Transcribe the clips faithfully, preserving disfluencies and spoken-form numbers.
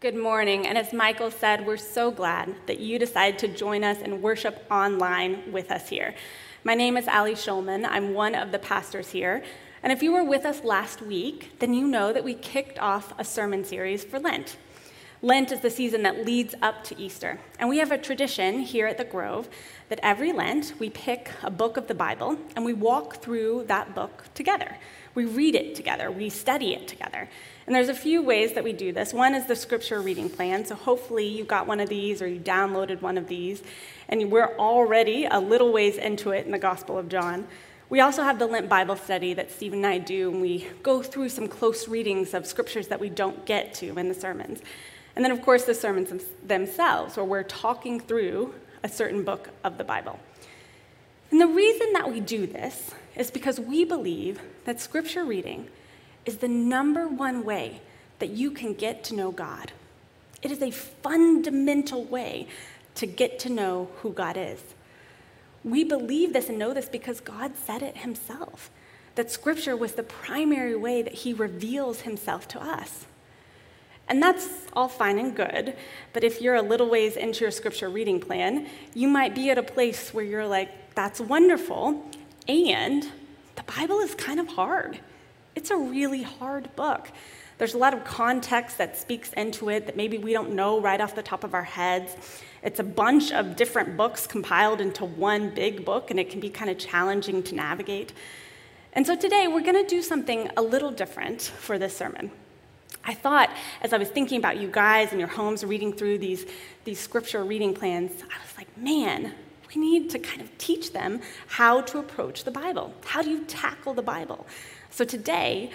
Good morning, and as Michael said, we're so glad that you decided to join us and worship online with us here. My name is Allie Shulman. I'm one of the pastors here, and if you were with us last week, then you know that we kicked off a sermon series for Lent. Lent is the season that leads up to Easter, and we have a tradition here at the Grove that every Lent we pick a book of the Bible and we walk through that book together. We read it together, we study it together. And there's a few ways that we do this. One is the scripture reading plan, so hopefully you got one of these or you downloaded one of these, and we're already a little ways into it in the Gospel of John. We also have the Lent Bible study that Stephen and I do, and we go through some close readings of scriptures that we don't get to in the sermons. And then, of course, the sermons themselves, where we're talking through a certain book of the Bible. And the reason that we do this is because we believe that scripture reading is the number one way that you can get to know God. It is a fundamental way to get to know who God is. We believe this and know this because God said it himself, that scripture was the primary way that he reveals himself to us. And that's all fine and good, but if you're a little ways into your scripture reading plan, you might be at a place where you're like, that's wonderful, and the Bible is kind of hard. It's a really hard book. There's a lot of context that speaks into it that maybe we don't know right off the top of our heads. It's a bunch of different books compiled into one big book, and it can be kind of challenging to navigate. And so today, we're going to do something a little different for this sermon. I thought, as I was thinking about you guys in your homes reading through these, these scripture reading plans, I was like, man, we need to kind of teach them how to approach the Bible. How do you tackle the Bible? So today,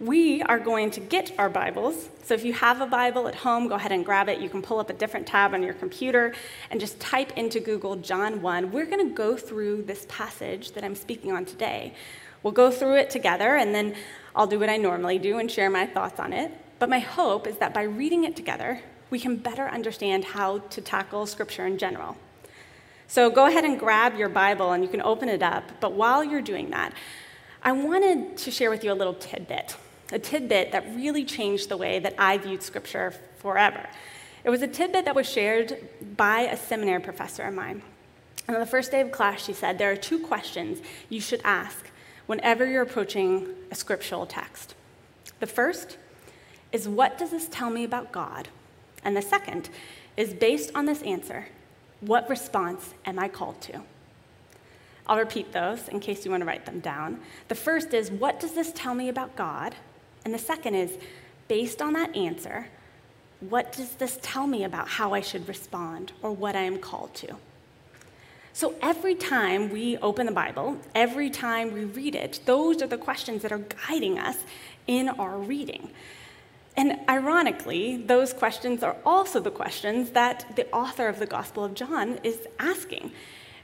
we are going to get our Bibles. So if you have a Bible at home, go ahead and grab it. You can pull up a different tab on your computer and just type into Google John one. We're going to go through this passage that I'm speaking on today. We'll go through it together, and then I'll do what I normally do and share my thoughts on it. But my hope is that by reading it together, we can better understand how to tackle scripture in general. So go ahead and grab your Bible, and you can open it up. But while you're doing that, I wanted to share with you a little tidbit, a tidbit that really changed the way that I viewed scripture forever. It was a tidbit that was shared by a seminary professor of mine. And on the first day of class, she said, there are two questions you should ask whenever you're approaching a scriptural text. The first is, what does this tell me about God? And the second is, based on this answer, what response am I called to? I'll repeat those in case you want to write them down. The first is, what does this tell me about God? And the second is, based on that answer, what does this tell me about how I should respond or what I am called to? So every time we open the Bible, every time we read it, those are the questions that are guiding us in our reading. And ironically, those questions are also the questions that the author of the Gospel of John is asking.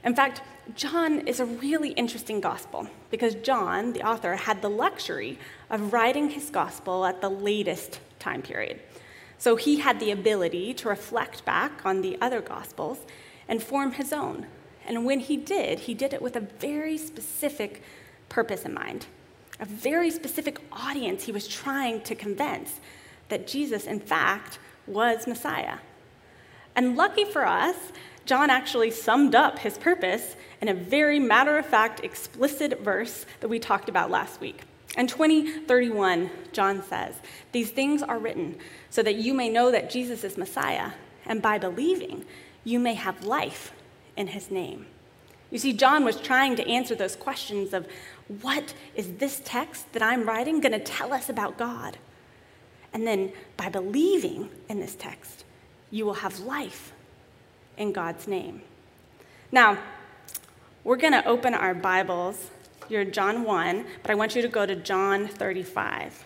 In fact, John is a really interesting gospel because John, the author, had the luxury of writing his gospel at the latest time period. So he had the ability to reflect back on the other gospels and form his own. And when he did, he did it with a very specific purpose in mind, a very specific audience he was trying to convince that Jesus, in fact, was Messiah. And lucky for us, John actually summed up his purpose in a very matter-of-fact, explicit verse that we talked about last week. In twenty thirty-one, John says, "These things are written so that you may know that Jesus is Messiah, and by believing, you may have life in his name." You see, John was trying to answer those questions of, what is this text that I'm writing going to tell us about God? And then, by believing in this text, you will have life in God's name. Now, we're going to open our Bibles. You're in John one, but I want you to go to John thirty-five.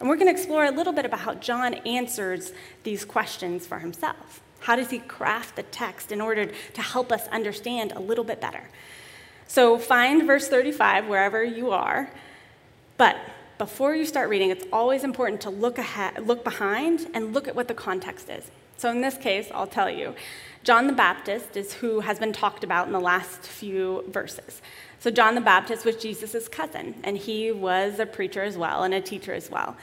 And we're going to explore a little bit about how John answers these questions for himself. How does he craft the text in order to help us understand a little bit better? So find verse thirty-five wherever you are. But before you start reading, it's always important to look ahead, look behind and look at what the context is. So in this case, I'll tell you, John the Baptist is who has been talked about in the last few verses. So John the Baptist was Jesus' cousin, and he was a preacher as well and a teacher as well.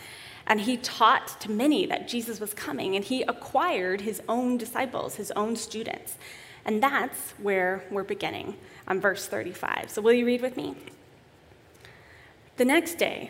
And he taught to many that Jesus was coming, and he acquired his own disciples, his own students. And that's where we're beginning, on verse thirty-five. So will you read with me? The next day,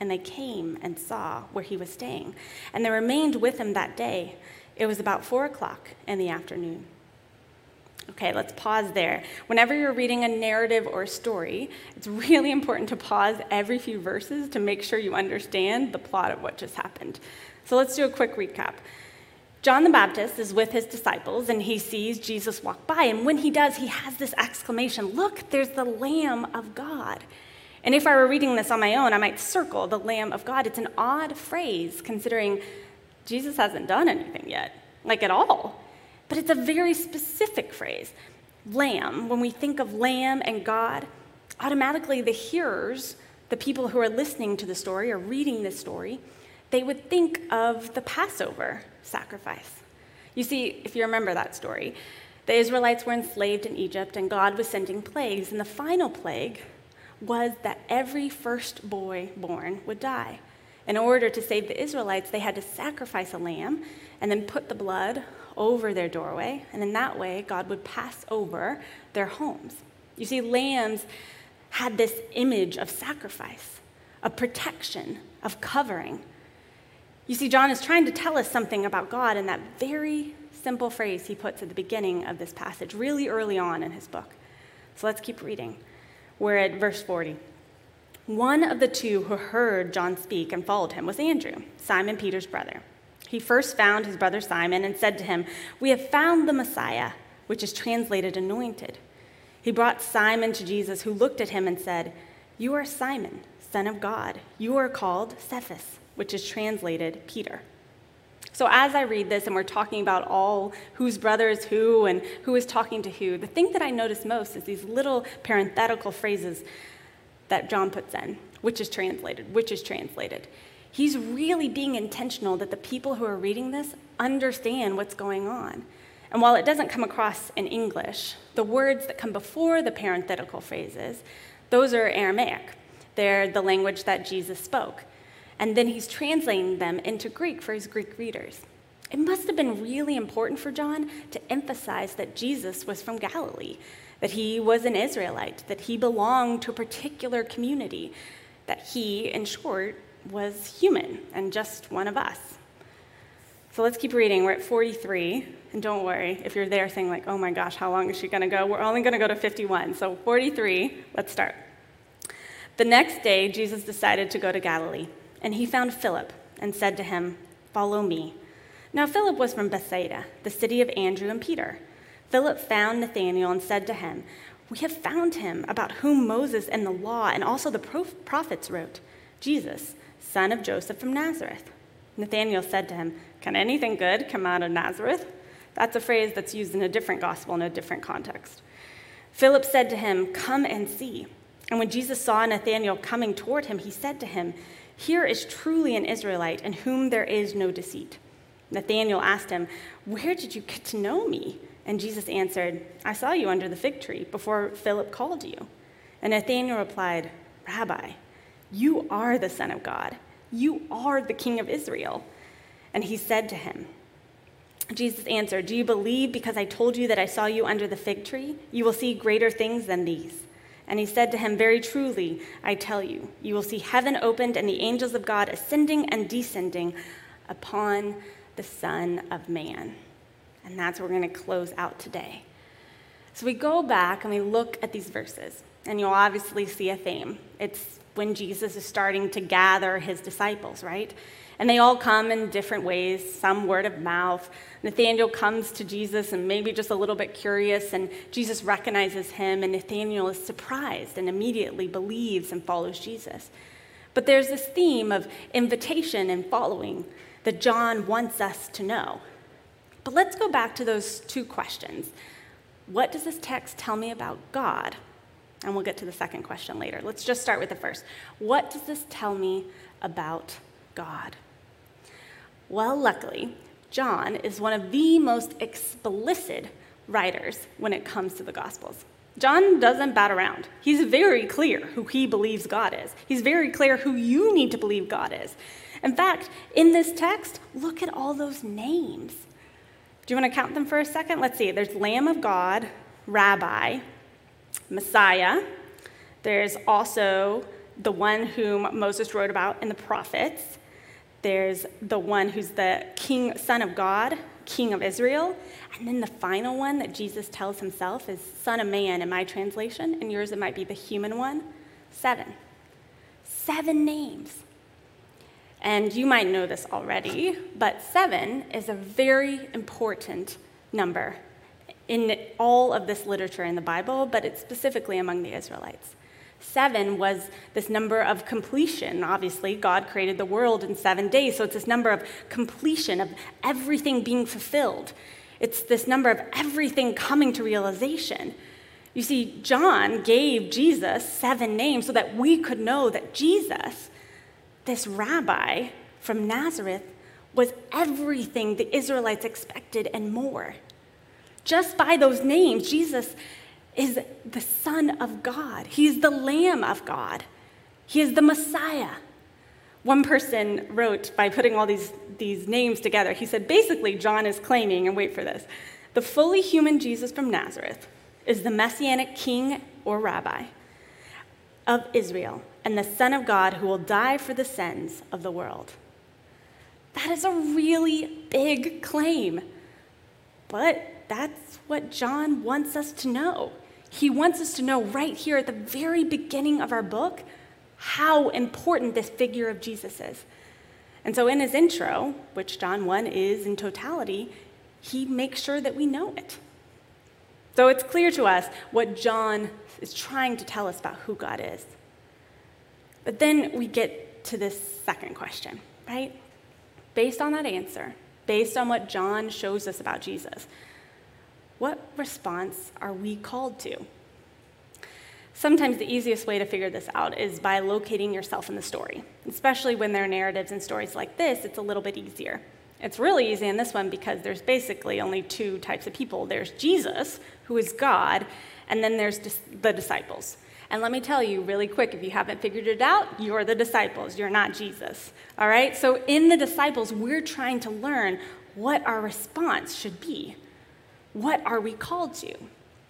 And they came and saw where he was staying, and they remained with him that day. It was about four o'clock in the afternoon. Okay, let's pause there. Whenever you're reading a narrative or a story, it's really important to pause every few verses to make sure you understand the plot of what just happened. So let's do a quick recap. John the Baptist is with his disciples, and he sees Jesus walk by, and when he does, he has this exclamation, "Look, there's the Lamb of God." And if I were reading this on my own, I might circle the Lamb of God. It's an odd phrase, considering Jesus hasn't done anything yet, like at all. But it's a very specific phrase, lamb. When we think of lamb and God, automatically the hearers, the people who are listening to the story or reading this story, they would think of the Passover sacrifice. You see, if you remember that story, the Israelites were enslaved in Egypt, and God was sending plagues, and the final plague was that every first boy born would die. In order to save the Israelites, they had to sacrifice a lamb and then put the blood over their doorway, and in that way, God would pass over their homes. You see, lambs had this image of sacrifice, of protection, of covering. You see, John is trying to tell us something about God in that very simple phrase he puts at the beginning of this passage, really early on in his book. So let's keep reading. We're at verse forty. One of the two who heard John speak and followed him was Andrew, Simon Peter's brother. He first found his brother Simon and said to him, "We have found the Messiah," which is translated anointed. He brought Simon to Jesus, who looked at him and said, "You are Simon, son of God. You are called Cephas," which is translated Peter. So as I read this, and we're talking about all whose brother is who and who is talking to who, the thing that I notice most is these little parenthetical phrases that John puts in, which is translated, which is translated. He's really being intentional that the people who are reading this understand what's going on. And while it doesn't come across in English, the words that come before the parenthetical phrases, those are Aramaic. They're the language that Jesus spoke. And then he's translating them into Greek for his Greek readers. It must have been really important for John to emphasize that Jesus was from Galilee, that he was an Israelite, that he belonged to a particular community, that he, in short, was human and just one of us. So let's keep reading. We're at forty-three, and don't worry if you're there saying like, "Oh my gosh, how long is she going to go?" We're only going to go to fifty-one. So forty-three, let's start. The next day, Jesus decided to go to Galilee, and he found Philip and said to him, "Follow me." Now Philip was from Bethsaida, the city of Andrew and Peter. Philip found Nathanael and said to him, "We have found him, about whom Moses and the law and also the prophets wrote, Jesus, son of Joseph from Nazareth." Nathanael said to him, "Can anything good come out of Nazareth?" That's a phrase that's used in a different gospel in a different context. Philip said to him, "Come and see." And when Jesus saw Nathanael coming toward him, he said to him, "Here is truly an Israelite in whom there is no deceit." Nathanael asked him, "Where did you get to know me?" And Jesus answered, "I saw you under the fig tree before Philip called you." And Nathanael replied, "Rabbi, you are the Son of God. You are the King of Israel." And he said to him, Jesus answered, "Do you believe because I told you that I saw you under the fig tree? You will see greater things than these." And he said to him, "Very truly, I tell you, you will see heaven opened and the angels of God ascending and descending upon the Son of Man." And that's where we're going to close out today. So we go back and we look at these verses, and you'll obviously see a theme. It's when Jesus is starting to gather his disciples, right? And they all come in different ways, some word of mouth. Nathanael comes to Jesus and maybe just a little bit curious, and Jesus recognizes him, and Nathanael is surprised and immediately believes and follows Jesus. But there's this theme of invitation and following that John wants us to know. But let's go back to those two questions. What does this text tell me about God? And we'll get to the second question later. Let's just start with the first. What does this tell me about God? Well, luckily, John is one of the most explicit writers when it comes to the Gospels. John doesn't bat around. He's very clear who he believes God is. He's very clear who you need to believe God is. In fact, in this text, look at all those names. Do you want to count them for a second? Let's see. There's Lamb of God, Rabbi, Messiah. There's also the one whom Moses wrote about in the prophets. There's the one who's the king, Son of God, King of Israel. And then the final one that Jesus tells himself is Son of Man in my translation, and yours it might be the human one. Seven. Seven names. And you might know this already, but seven is a very important number in all of this literature in the Bible, but it's specifically among the Israelites. Seven was this number of completion. Obviously, God created the world in seven days, so it's this number of completion, of everything being fulfilled. It's this number of everything coming to realization. You see, John gave Jesus seven names so that we could know that Jesus, this rabbi from Nazareth, was everything the Israelites expected and more. Just by those names, Jesus is the Son of God. He's the Lamb of God. He is the Messiah. One person wrote, by putting all these, these names together, he said, basically, John is claiming, and wait for this, the fully human Jesus from Nazareth is the Messianic King or Rabbi of Israel and the Son of God who will die for the sins of the world. That is a really big claim, but that's what John wants us to know. He wants us to know right here at the very beginning of our book how important this figure of Jesus is. And so in his intro, which John one is in totality, he makes sure that we know it. So it's clear to us what John is trying to tell us about who God is. But then we get to this second question, right? Based on that answer, based on what John shows us about Jesus, what response are we called to? Sometimes the easiest way to figure this out is by locating yourself in the story, especially when there are narratives and stories like this. It's a little bit easier. It's really easy in this one because there's basically only two types of people. There's Jesus, who is God, and then there's the disciples. And let me tell you really quick, if you haven't figured it out, you're the disciples, you're not Jesus, all right? So in the disciples, we're trying to learn what our response should be. What are we called to?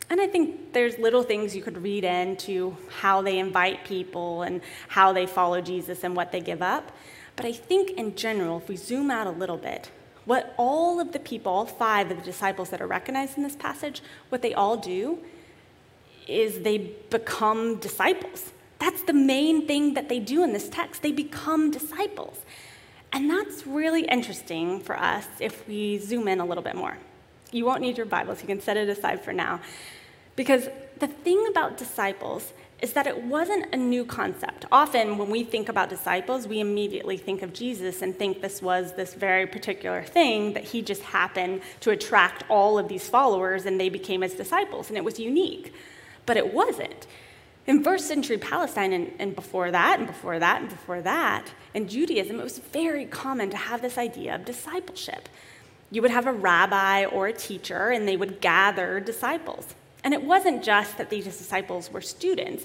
And I think there's little things you could read into how they invite people and how they follow Jesus and what they give up. But I think in general, if we zoom out a little bit, what all of the people, all five of the disciples that are recognized in this passage, what they all do is they become disciples. That's the main thing that they do in this text. They become disciples. And that's really interesting for us if we zoom in a little bit more. You won't need your Bibles. You can set it aside for now. Because the thing about disciples is that it wasn't a new concept. Often when we think about disciples, we immediately think of Jesus and think this was this very particular thing that he just happened to attract all of these followers and they became his disciples, and it was unique. But it wasn't. In first century Palestine and, and before that and before that and before that, in Judaism, it was very common to have this idea of discipleship. You would have a rabbi or a teacher, and they would gather disciples. And it wasn't just that these disciples were students.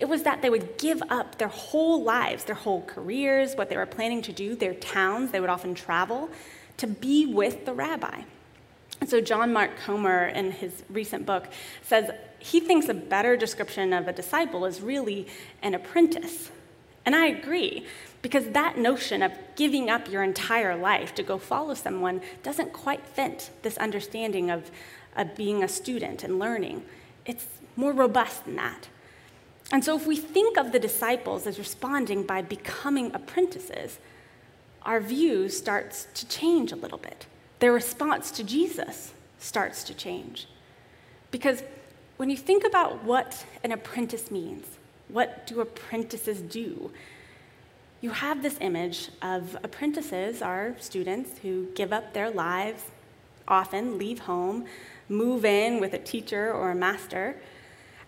It was that they would give up their whole lives, their whole careers, what they were planning to do, their towns. They would often travel to be with the rabbi. And so John Mark Comer, in his recent book, says he thinks a better description of a disciple is really an apprentice. And I agree, because that notion of giving up your entire life to go follow someone doesn't quite fit this understanding of, of being a student and learning. It's more robust than that. And so if we think of the disciples as responding by becoming apprentices, our view starts to change a little bit. Their response to Jesus starts to change. Because when you think about what an apprentice means, what do apprentices do? You have this image of apprentices are students who give up their lives, often leave home, move in with a teacher or a master,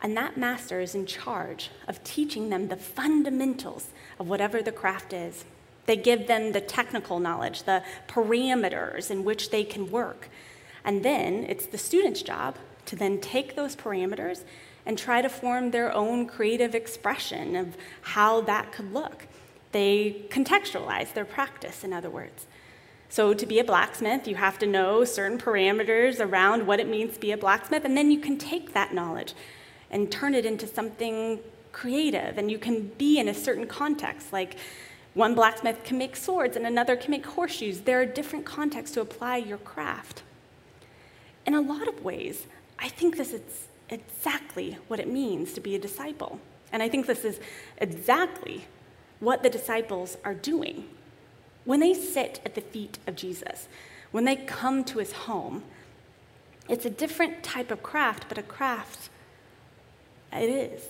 and that master is in charge of teaching them the fundamentals of whatever the craft is. They give them the technical knowledge, the parameters in which they can work. And then it's the student's job to then take those parameters and try to form their own creative expression of how that could look. They contextualize their practice, in other words. So to be a blacksmith, you have to know certain parameters around what it means to be a blacksmith, and then you can take that knowledge and turn it into something creative, and you can be in a certain context, like one blacksmith can make swords and another can make horseshoes. There are different contexts to apply your craft. In a lot of ways, I think this is exactly what it means to be a disciple. And I think this is exactly what the disciples are doing. When they sit at the feet of Jesus, when they come to his home, it's a different type of craft, but a craft it is.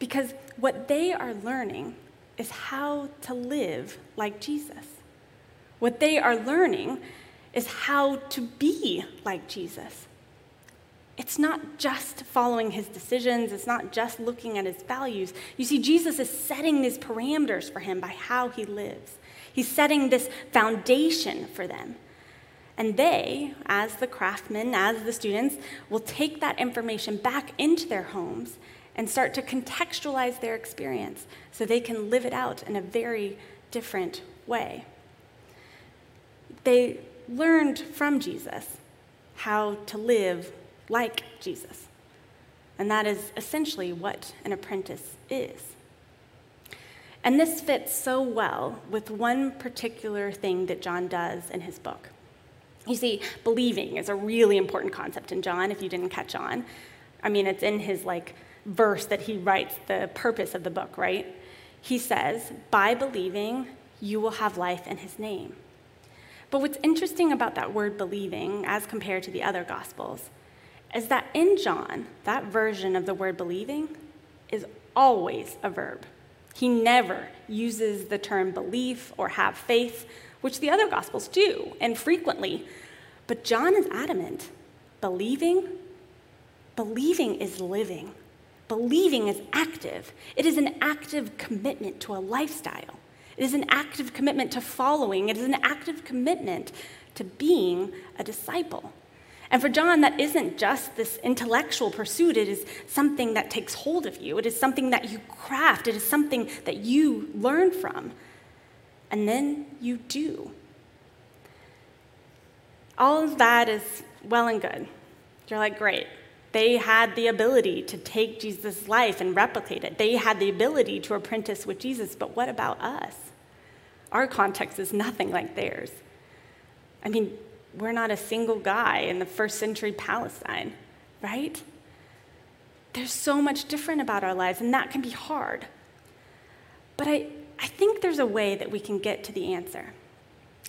Because what they are learning is how to live like Jesus. What they are learning is how to be like Jesus. It's not just following his decisions. It's not just looking at his values. You see, Jesus is setting these parameters for him by how he lives. He's setting this foundation for them. And they, as the craftsmen, as the students, will take that information back into their homes and start to contextualize their experience so they can live it out in a very different way. They learned from Jesus how to live like Jesus. And that is essentially what an apprentice is. And this fits so well with one particular thing that John does in his book. You see, believing is a really important concept in John, if you didn't catch on. I mean, it's in his like verse that he writes the purpose of the book, right? He says, by believing, you will have life in his name. But what's interesting about that word believing, as compared to the other Gospels, is that in John, that version of the word believing is always a verb. He never uses the term belief or have faith, which the other Gospels do, and frequently. But John is adamant. Believing, believing is living. Believing is active. It is an active commitment to a lifestyle. It is an active commitment to following. It is an active commitment to being a disciple. And for John, that isn't just this intellectual pursuit. It is something that takes hold of you. It is something that you craft. It is something that you learn from. And then you do. All of that is well and good. You're like, great. They had the ability to take Jesus' life and replicate it. They had the ability to apprentice with Jesus. But what about us? Our context is nothing like theirs. I mean, we're not a single guy in the first century Palestine, right? There's so much different about our lives, and that can be hard. But I, I think there's a way that we can get to the answer.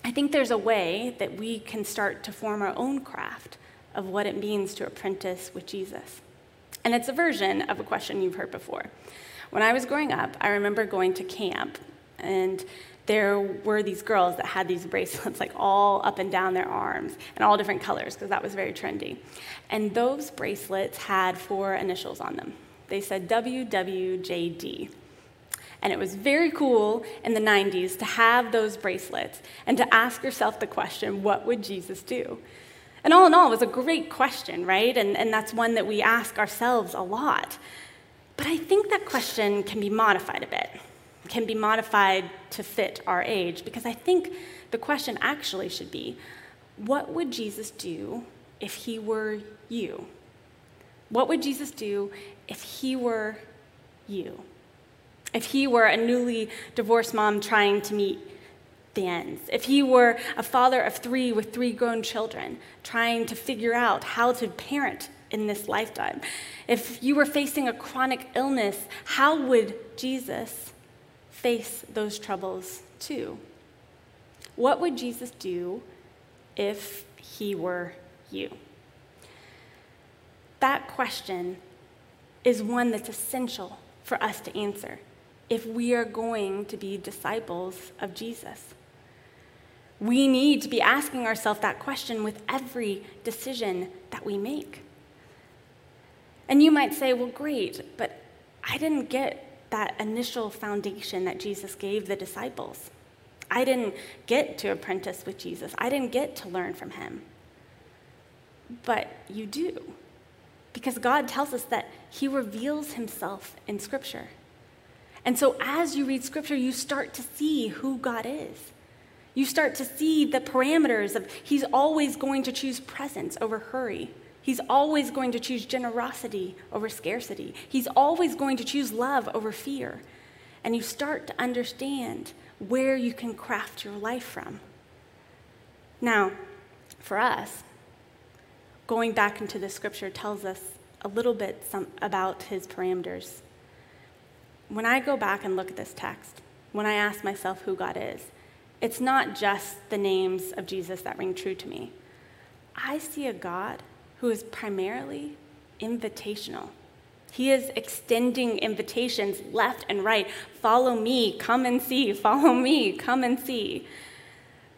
I think there's a way that we can start to form our own craft of what it means to apprentice with Jesus. And it's a version of a question you've heard before. When I was growing up, I remember going to camp, and there were these girls that had these bracelets like all up and down their arms and all different colors, because that was very trendy. And those bracelets had four initials on them. They said W W J D. And it was very cool in the nineties to have those bracelets and to ask yourself the question, what would Jesus do? And all in all, it was a great question, right? And, and that's one that we ask ourselves a lot. But I think that question can be modified a bit. Can be modified to fit our age, because I think the question actually should be, what would Jesus do if he were you? What would Jesus do if he were you? If he were a newly divorced mom trying to meet the ends? If he were a father of three with three grown children trying to figure out how to parent in this lifetime? If you were facing a chronic illness, how would Jesus face those troubles too? What would Jesus do if he were you? That question is one that's essential for us to answer if we are going to be disciples of Jesus. We need to be asking ourselves that question with every decision that we make. And you might say, well, great, but I didn't get that initial foundation that Jesus gave the disciples. I didn't get to apprentice with Jesus. I didn't get to learn from him. But you do, because God tells us that he reveals himself in Scripture. And so as you read Scripture, you start to see who God is. You start to see the parameters of he's always going to choose presence over hurry. He's always going to choose generosity over scarcity. He's always going to choose love over fear. And you start to understand where you can craft your life from. Now, for us, going back into the Scripture tells us a little bit some about his parameters. When I go back and look at this text, when I ask myself who God is, it's not just the names of Jesus that ring true to me. I see a God who is primarily invitational. He is extending invitations left and right. Follow me, come and see. Follow me, come and see.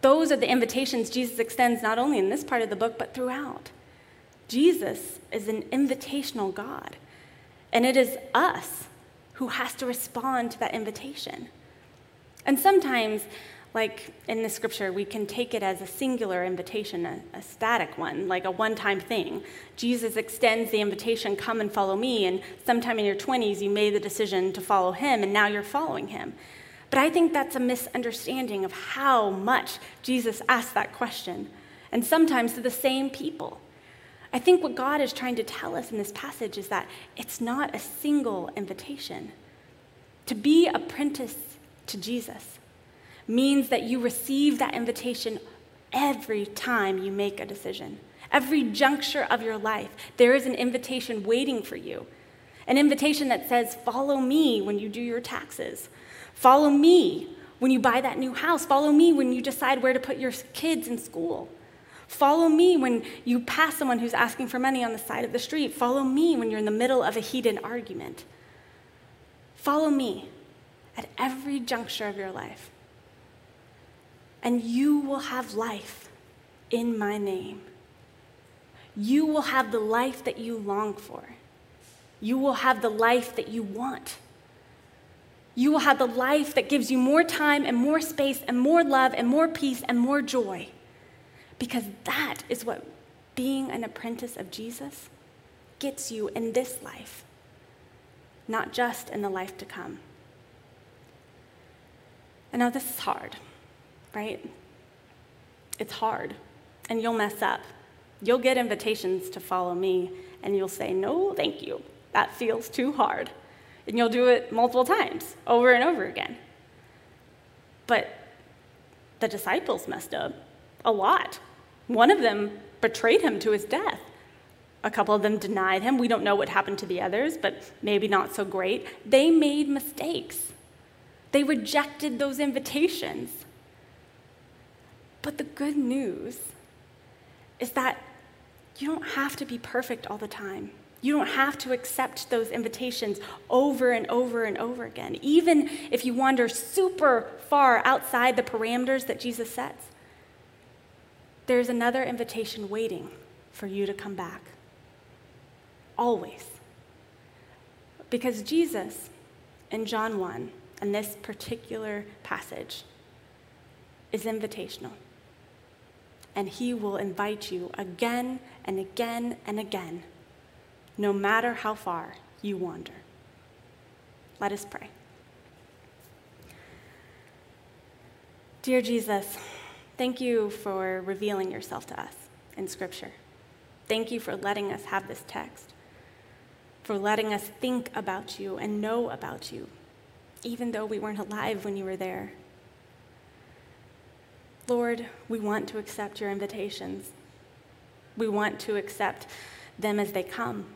Those are the invitations Jesus extends not only in this part of the book, but throughout. Jesus is an invitational God, and it is us who has to respond to that invitation. And sometimes, like in the Scripture, we can take it as a singular invitation, a, a static one, like a one-time thing. Jesus extends the invitation, come and follow me, and sometime in your twenties you made the decision to follow him, and now you're following him. But I think that's a misunderstanding of how much Jesus asked that question, and sometimes to the same people. I think what God is trying to tell us in this passage is that it's not a single invitation. To be apprentice to Jesus means that you receive that invitation every time you make a decision. Every juncture of your life, there is an invitation waiting for you. An invitation that says, follow me when you do your taxes. Follow me when you buy that new house. Follow me when you decide where to put your kids in school. Follow me when you pass someone who's asking for money on the side of the street. Follow me when you're in the middle of a heated argument. Follow me at every juncture of your life. And you will have life in my name. You will have the life that you long for. You will have the life that you want. You will have the life that gives you more time and more space and more love and more peace and more joy. Because that is what being an apprentice of Jesus gets you in this life, not just in the life to come. And now this is hard. Right? It's hard, and you'll mess up. You'll get invitations to follow me, and you'll say, no, thank you. That feels too hard. And you'll do it multiple times, over and over again. But the disciples messed up a lot. One of them betrayed him to his death. A couple of them denied him. We don't know what happened to the others, but maybe not so great. They made mistakes. They rejected those invitations. But the good news is that you don't have to be perfect all the time. You don't have to accept those invitations over and over and over again. Even if you wander super far outside the parameters that Jesus sets, there's another invitation waiting for you to come back. Always. Because Jesus, in John one, in this particular passage, is invitational. And he will invite you again and again and again, no matter how far you wander. Let us pray. Dear Jesus, thank you for revealing yourself to us in Scripture. Thank you for letting us have this text, for letting us think about you and know about you, even though we weren't alive when you were there. Lord, we want to accept your invitations. We want to accept them as they come.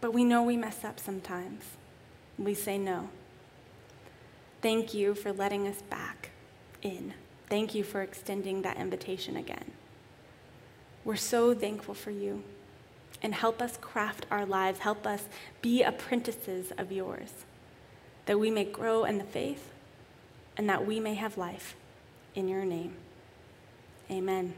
But we know we mess up sometimes. We say no. Thank you for letting us back in. Thank you for extending that invitation again. We're so thankful for you. And help us craft our lives. Help us be apprentices of yours, that we may grow in the faith and that we may have life. In your name. Amen.